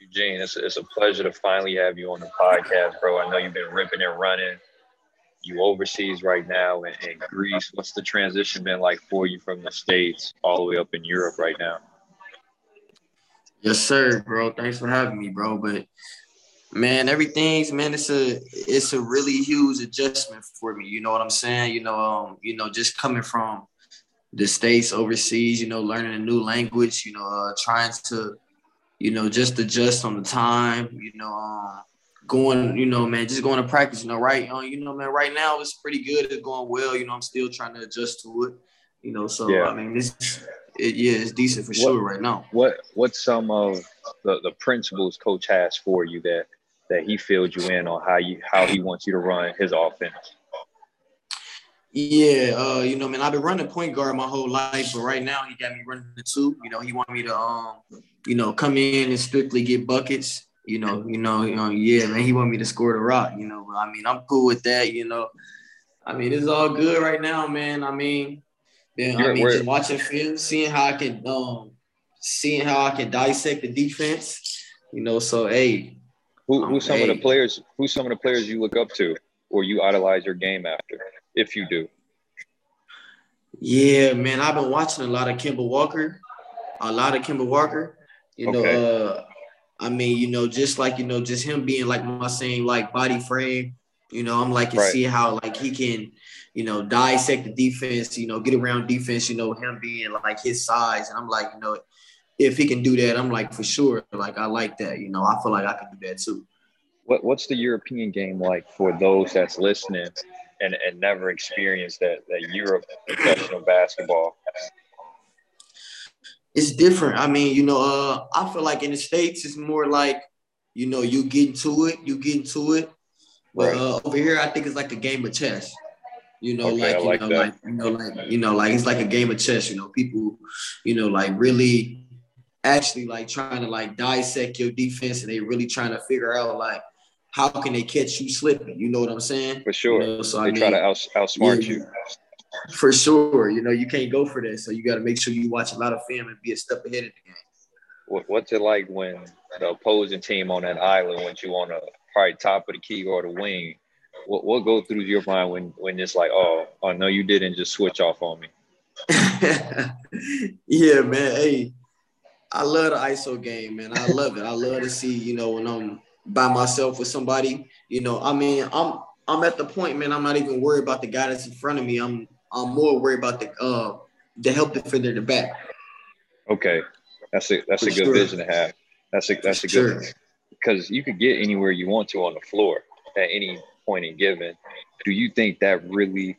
Eugene, it's a pleasure to finally have you on the podcast, bro. I know you've been ripping and running. You overseas right now in Greece. What's the transition been like for you from the States all the way up in Europe right now? Yes, sir, bro. Thanks for having me, bro. But man, it's a really huge adjustment for me. You know what I'm saying? Just coming from the States overseas, learning a new language, trying to, just adjust on the time, going to practice, right now it's pretty good. It's going well. I'm still trying to adjust to it, so, yeah. I mean, it's decent for sure right now. What's some of the principles Coach has for you that he filled you in on how he wants you to run his offense? Yeah, I've been running point guard my whole life, but right now he got me running the two. He wanted me to, come in and strictly get buckets. He wanted me to score the rock. But I mean, I'm cool with that. It's all good right now, man. Just watching film, seeing how I can dissect the defense. So hey, who's some of the players you look up to or you idolize your game after, if you do? Yeah, man, I've been watching a lot of Kemba Walker. Just him being like my same like body frame. I'm liking right. See how like he can, dissect the defense. Get around defense. Him being like his size, and I'm like, if he can do that, I'm like for sure. Like I like that. I feel like I can do that too. What's the European game like for those that's listening and never experienced that Europe professional basketball? It's different. I feel like in the States it's more like, you get into it. But over here, I think it's like a game of chess. It's like a game of chess. People, really, actually, like trying to like dissect your defense, and they really trying to figure out like how can they catch you slipping. You know what I'm saying? For sure. Try to outsmart you. For sure. You can't go for that, so you got to make sure you watch a lot of film and be a step ahead of the game. What's it like when the opposing team on that island wants you on a probably top of the key or the wing? What go through your mind when it's like, oh no, you didn't just switch off on me? Yeah, man. Hey, I love the ISO game, man. I love it. I love to see, when I'm by myself with somebody, I'm at the point, man, I'm not even worried about the guy that's in front of me. I'm more worried about the help defender in the back. Okay. That's a good vision to have. That's a good vision. Because you could get anywhere you want to on the floor at any point in given. Do you think that really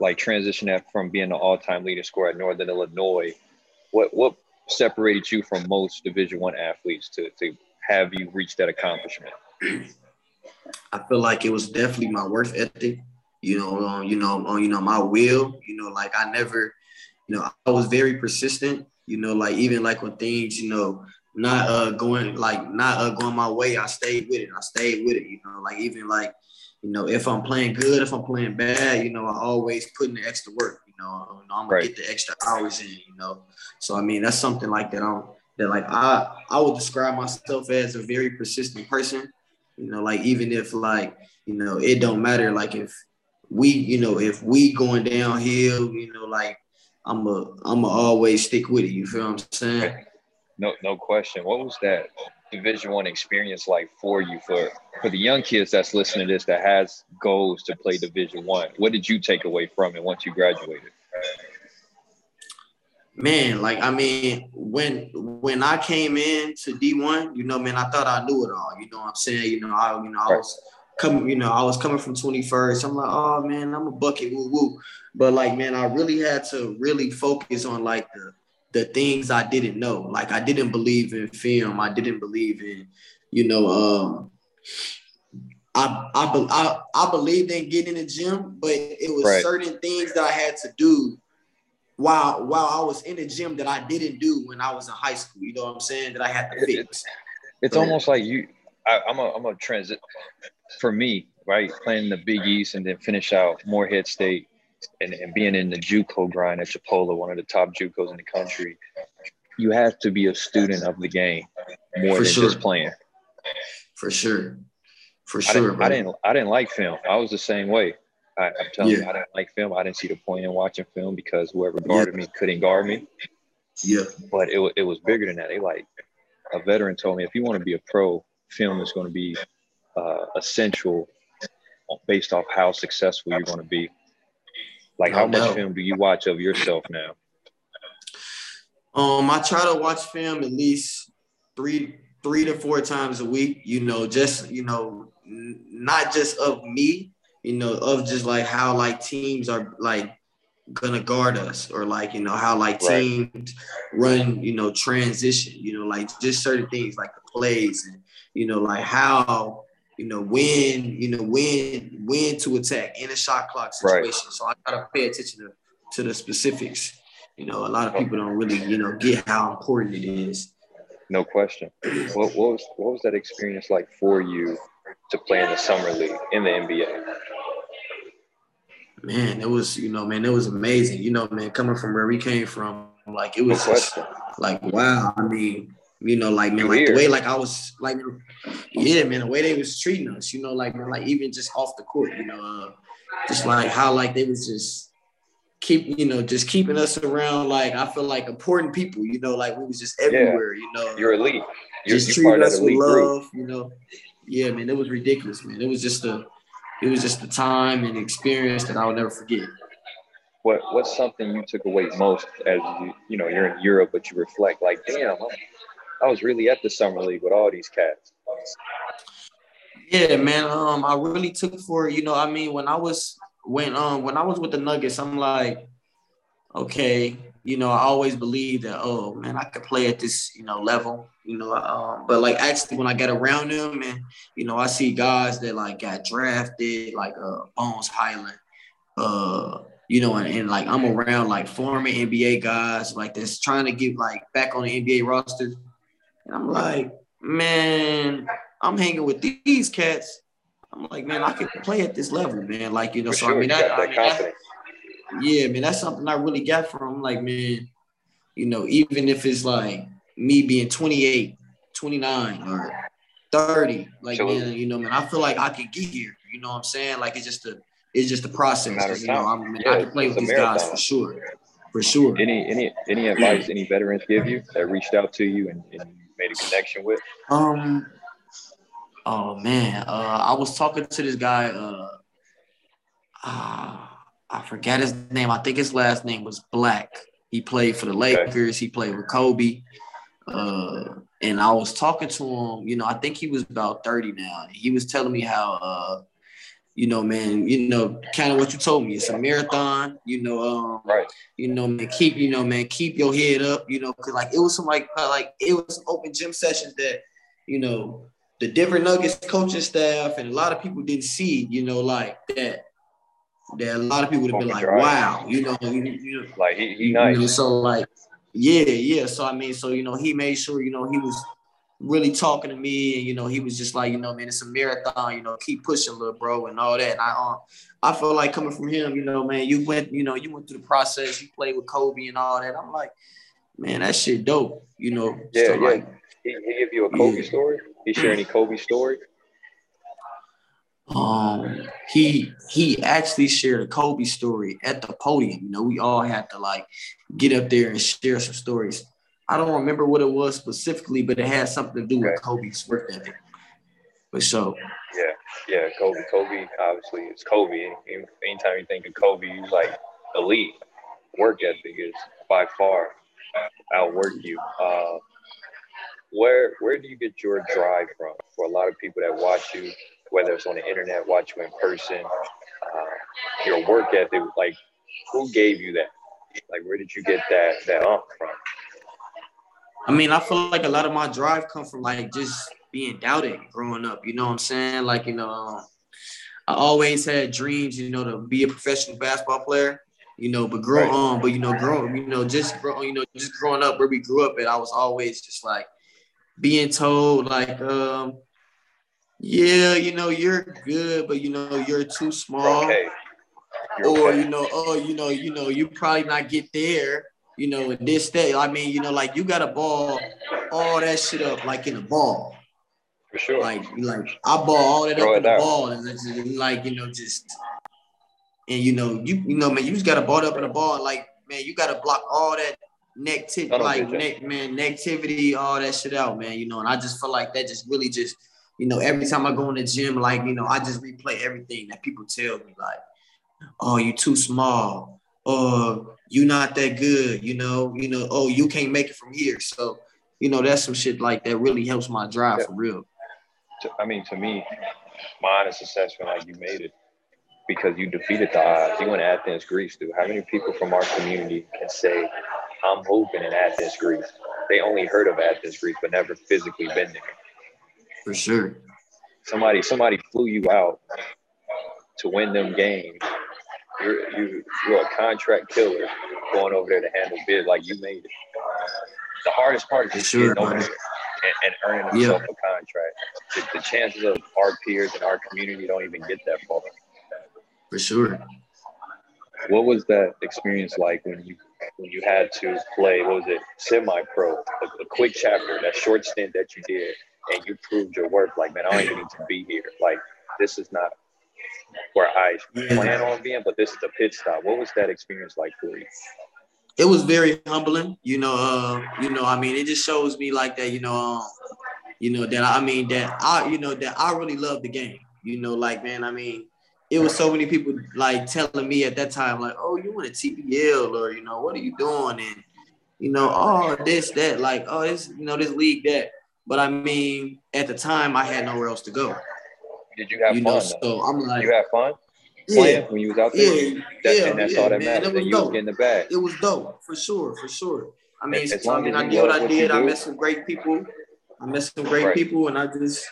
like transitioned that from being the all-time leading scorer at Northern Illinois? What separated you from most Division I athletes to have you reach that accomplishment? I feel like it was definitely my work ethic. My will. I never. I was very persistent. Even like when things, not going my way, I stayed with it. If I'm playing good, if I'm playing bad, I always put in the extra work. I'm gonna get the extra hours in. So I mean, that's something like that. I would describe myself as a very persistent person. Even if it don't matter. If we going downhill, I'ma always stick with it. You feel what I'm saying? No question. What was that Division I experience like for you? For the young kids that's listening to this that has goals to play Division I, what did you take away from it once you graduated? Man, when I came in to D1, I thought I knew it all. You know what I'm saying? I was coming from 21st. I'm like, oh man, I'm a bucket, woo woo. But I really had to really focus on the things I didn't know. I didn't believe in film. I didn't believe in, I believed in getting in the gym, but it was certain things that I had to do while I was in the gym that I didn't do when I was in high school. You know what I'm saying? That I had to fix. It's almost like you. I'm a transit for me, right? Playing the Big East and then finish out Moorhead State and being in the JUCO grind at Chipola, one of the top JUCOs in the country. you have to be a student of the game more than just playing. For sure. I didn't like film. I was the same way. I'm telling you, I didn't like film. I didn't see the point in watching film because whoever guarded me couldn't guard me. Yeah. But it was bigger than that. They like a veteran told me, if you want to be a pro, film is going to be essential based off how successful you're going to be. Like, how much film do you watch of yourself now? I try to watch film at least three to four times a week, not just of me, of just like how like teams are like gonna guard us or like, how like teams run, transition, like just certain things like the plays and, like how, when to attack in a shot clock situation. Right. So I gotta pay attention to the specifics. A lot of people don't really, get how important it is. No question. What was that experience like for you to play in the summer league in the NBA? Man, it was amazing. Coming from where we came from, like it was just, like wow. I mean, like the way like I was like, yeah, man, the way they was treating us, like even just off the court, just like how like they was just keeping us around, like I feel like important people, like we was just everywhere, You're elite. Just treating us with love, group. Yeah, man, it was ridiculous, man. It was just the time and experience that I will never forget. What's something you took away most as you you're in Europe, but you reflect like, damn, I was really at the summer league with all these cats. Yeah, man. I really took for when I was with the Nuggets, I'm like, okay, I always believed that, oh man, I could play at this, level, but like actually when I got around them and, I see guys that like got drafted, like Bones Highland, and like I'm around like former NBA guys like that's trying to get like back on the NBA roster. And I'm like, man, I'm hanging with these cats. I'm like, man, I could play at this level, man. Like, so sure, I mean, that's something I really got from. I'm like, man, even if it's like me being 28, 29 or 30, like, so, man, man, I feel like I could get here. You know what I'm saying? Like, it's just the process. I could play with these guys for sure. Any advice any veterans give you that reached out to you and made a connection with? Oh, man, I was talking to this guy, I forgot his name. I think his last name was Black. He played for the Lakers. He played with Kobe. And I was talking to him, I think he was about 30 now. He was telling me how, man, kind of what you told me. It's a marathon, right. Man, keep your head up, because, like, it was some, like it was some open gym sessions that, the different Nuggets coaching staff and a lot of people didn't see, like that a lot of people would have been like, wow, like he nice. So like, yeah. So I mean, so, he made sure, he was really talking to me and, he was just like, man, it's a marathon, keep pushing, little bro, and all that. And I feel like coming from him, man, you went through the process, you played with Kobe and all that. I'm like, man, that shit dope, Yeah, so yeah. Like, he give you a Kobe story? He share any Kobe story? He actually shared a Kobe story at the podium. We all had to like get up there and share some stories. I don't remember what it was specifically, but it had something to do with Kobe's work ethic. For sure. Yeah, Kobe, obviously, it's Kobe. Anytime you think of Kobe, he's like elite. Work ethic is by far outwork you. Where do you get your drive from? For a lot of people that watch you, whether it's on the internet, watch you in person, your work ethic, like who gave you that? Like where did you get that ump from? I mean, I feel like a lot of my drive come from like just being doubted growing up. You know what I'm saying? Like, I always had dreams, to be a professional basketball player. But growing up where we grew up at, I was always just like being told like, yeah, you're good, but you're too small, you're okay. Or you probably not get there. you know, in this day. I mean, you know, like you got to ball all that shit up like in a ball. For sure. Like I ball all that up in the ball and just, like, you know, just and you know, man, you just got to ball up in the ball. Like, man, you got to block all that negativity, all that shit out, man. You know, and I just feel like that just really just, you know, every time I go in the gym, like, you know, I just replay everything that people tell me, like, oh, you too small, or you not that good, you know, oh, you can't make it from here. So, you know, that's some shit like that really helps my drive for real. I mean, to me, my honest assessment, like, you made it because you defeated the odds. You in Athens, Greece, dude. How many people from our community can say, I'm hooping in Athens, Greece? They only heard of Athens, Greece, but never physically been there. For sure. Somebody flew you out to win them games. You're a contract killer going over there to handle bid. Like, you made it. The hardest part is getting over there and earning himself a contract. The chances of our peers and our community don't even get that far. For sure. What was that experience like when you had to play, what was it, semi-pro, a quick chapter, that short stint that you did, and you proved your worth, like, man, I don't even need to be here. Like, this is not where I plan on being, but this is the pit stop. What was that experience like for you? It was very humbling, you know, I mean, it just shows me like that, that I really love the game, you know, like, man, I mean, it was so many people like telling me at that time, like, oh, you want a TBL or, you know, what are you doing? And, you know, oh, this, that, like, oh, this, you know, this league, that. But I mean, at the time, I had nowhere else to go. Did you have fun? So I'm like, you had fun? Yeah. When you was out there? That's all that matters. And you was getting the bag. It was dope, for sure. I mean, so, I mean, I did what I did. I met some great people. And I just,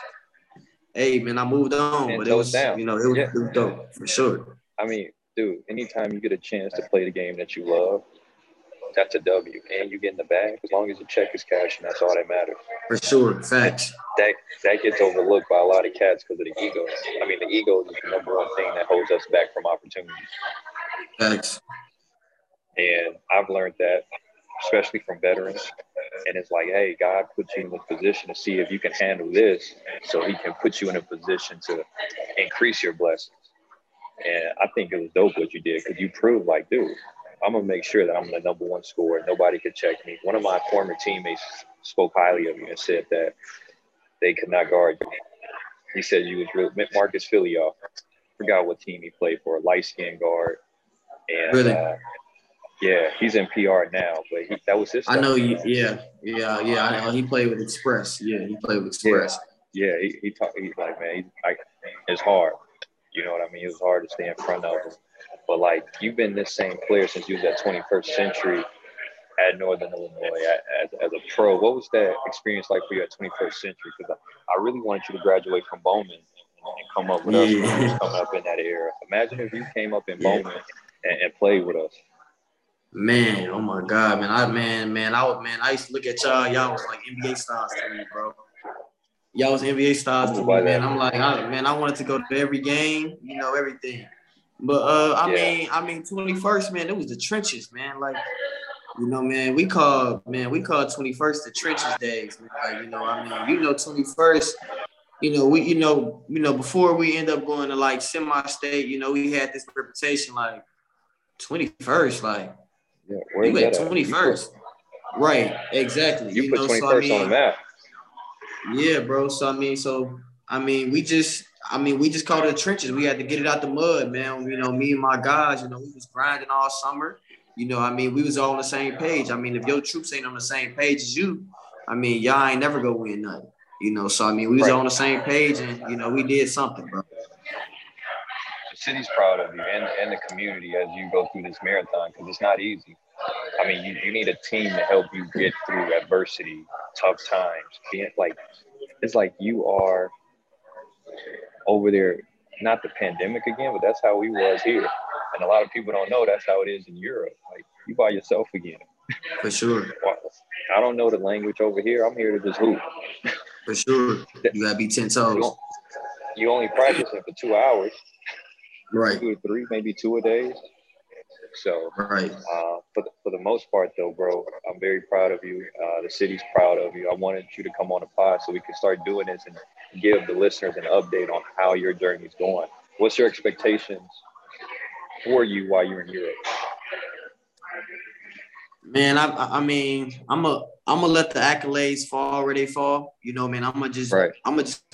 hey, man, I moved on. And but it was, down. You know, it was dope, for sure. I mean, dude, anytime you get a chance to play the game that you love, that's a W, and you get in the bag. As long as the check is cashing, that's all that matters. For sure, facts. That gets overlooked by a lot of cats because of the ego. I mean, the ego is the number one thing that holds us back from opportunities. Facts. And I've learned that, especially from veterans. And it's like, hey, God put you in a position to see if you can handle this, so He can put you in a position to increase your blessings. And I think it was dope what you did because you proved, like, dude, I'm going to make sure that I'm the number one scorer. Nobody could check me. One of my former teammates spoke highly of you and said that they could not guard you. He said you was real. Marcus Filio, forgot what team he played for, light-skinned guard. And, really? Yeah, he's in PR now, but that was his. I know you. Yeah. I know. He played with Express. Yeah, he talked. He's like, man, it's hard. You know what I mean? It was hard to stay in front of him. But, like, you've been this same player since you was at 21st Century at Northern Illinois as a pro. What was that experience like for you at 21st Century? Because I really wanted you to graduate from Bowman and come up with us when you was coming up in that era. Imagine if you came up in Bowman and played with us. Man, oh, my God, man. I used to look at y'all. Y'all was like NBA stars to me, bro. Y'all was NBA stars to me, man. I'm like, I wanted to go to every game, you know, everything. But, I mean, 21st, man, it was the trenches, man. Like, you know, man, we called 21st the trenches days, man. Like, you know, I mean, you know, 21st, you know, we before we end up going to, like, semi-state, you know, we had this reputation, like, 21st, like, yeah, where you at 21st. Right, exactly. You put 21st on the map. Yeah, bro, so, I mean, we just called it the trenches. We had to get it out the mud, man. You know, me and my guys, you know, we was grinding all summer. You know, I mean, we was all on the same page. I mean, if your troops ain't on the same page as you, I mean, y'all ain't never gonna win nothing. You know, so, I mean, we was on the same page and, you know, we did something, bro. The city's proud of you and the community as you go through this marathon because it's not easy. I mean, you need a team to help you get through adversity, tough times. It's like you are over there, not the pandemic again, but that's how we was here. And a lot of people don't know that's how it is in Europe. Like, you by yourself again. For sure. I don't know the language over here. I'm here to just hoop. For sure. You got to be 10 toes. You only practicing for 2 hours. Right. 2 or 3, maybe 2 a day. So, right. For the most part, though, bro, I'm very proud of you. The city's proud of you. I wanted you to come on the pod so we can start doing this and give the listeners an update on how your journey's going. What's your expectations for you while you're in Europe? Man, I mean, I'm gonna let the accolades fall where they fall. You know, man, I'm gonna just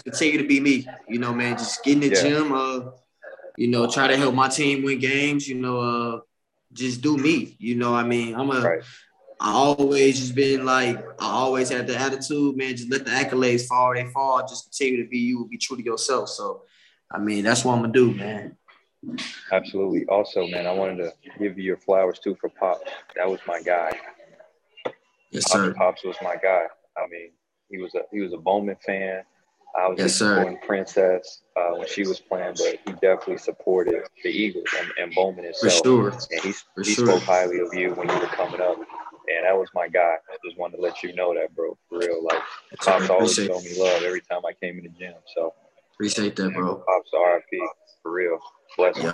continue to be me. You know, man, just get in the gym. You know, try to help my team win games. You know, just do me. You know, I mean, I always just been like, I always had the attitude, man. Just let the accolades fall where they fall. Just continue to be you. Be true to yourself. So, I mean, that's what I'm gonna do, man. Absolutely. Also, man, I wanted to give you your flowers too for Pops. That was my guy. Yes, sir. Pops was my guy. I mean, he was a Bowman fan. I was supporting Princess when she was playing, but he definitely supported the Eagles and Bowman itself. For sure. And he spoke highly of you when you were coming up, and that was my guy. I just wanted to let you know that, bro, for real. Like, Pops always showed me love every time I came in the gym. So appreciate that, bro. Pops, RIP, for real. Bless him.